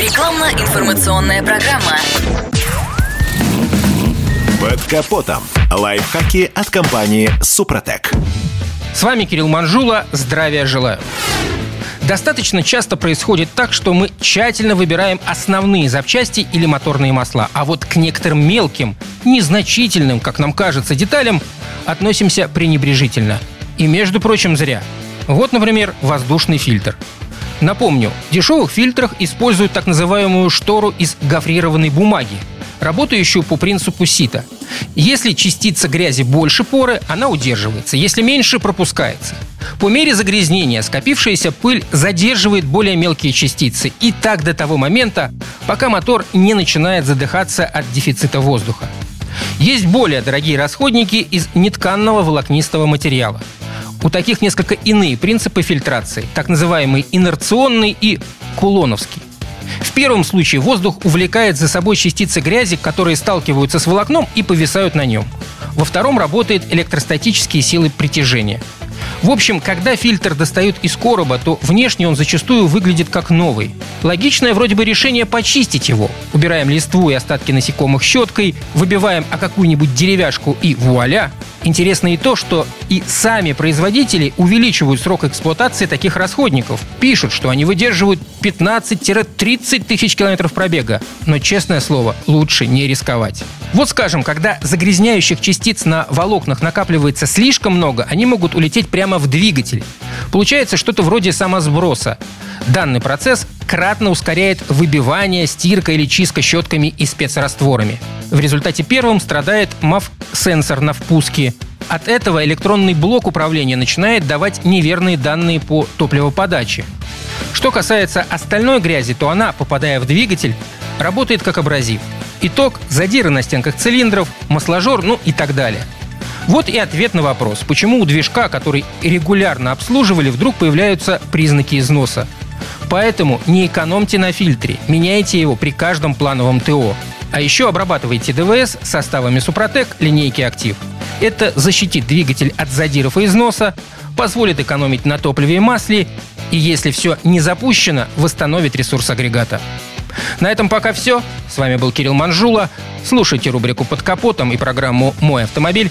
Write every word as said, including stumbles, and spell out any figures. Рекламно-информационная программа. Под капотом. Лайфхаки от компании «Супротек». С вами Кирилл Манжула. Здравия желаю. Достаточно часто происходит так, что мы тщательно выбираем основные запчасти или моторные масла, а вот к некоторым мелким, незначительным, как нам кажется, деталям относимся пренебрежительно. И, между прочим, зря. Вот, например, воздушный фильтр. Напомню, в дешевых фильтрах используют так называемую штору из гофрированной бумаги, работающую по принципу сита. Если частица грязи больше поры, она удерживается, если меньше, пропускается. По мере загрязнения скопившаяся пыль задерживает более мелкие частицы, и так до того момента, пока мотор не начинает задыхаться от дефицита воздуха. Есть более дорогие расходники из нетканного волокнистого материала. У таких несколько иные принципы фильтрации, так называемый инерционный и кулоновский. В первом случае воздух увлекает за собой частицы грязи, которые сталкиваются с волокном и повисают на нем. Во втором работают электростатические силы притяжения. В общем, когда фильтр достают из короба, то внешне он зачастую выглядит как новый. Логичное вроде бы решение почистить его. Убираем листву и остатки насекомых щеткой, выбиваем о какую-нибудь деревяшку и вуаля! Интересно и то, что и сами производители увеличивают срок эксплуатации таких расходников. Пишут, что они выдерживают пятнадцать-тридцать тысяч километров пробега. Но, честное слово, лучше не рисковать. Вот скажем, когда загрязняющих частиц на волокнах накапливается слишком много, они могут улететь прямо в двигатель. Получается что-то вроде самосброса. Данный процесс кратно ускоряет выбивание, стирка или чистка щетками и спецрастворами. В результате первым страдает маф-сенсор на впуске. От этого электронный блок управления начинает давать неверные данные по топливоподаче. Что касается остальной грязи, то она, попадая в двигатель, работает как абразив. Итог – задиры на стенках цилиндров, масложор, ну и так далее. Вот и ответ на вопрос, почему у движка, который регулярно обслуживали, вдруг появляются признаки износа. Поэтому не экономьте на фильтре, меняйте его при каждом плановом ТО. А еще обрабатывайте ДВС составами Супротек линейки Актив. Это защитит двигатель от задиров и износа, позволит экономить на топливе и масле, и если все не запущено, восстановит ресурс агрегата. На этом пока все. С вами был Кирилл Манжула. Слушайте рубрику «Под капотом» и программу «Мой автомобиль»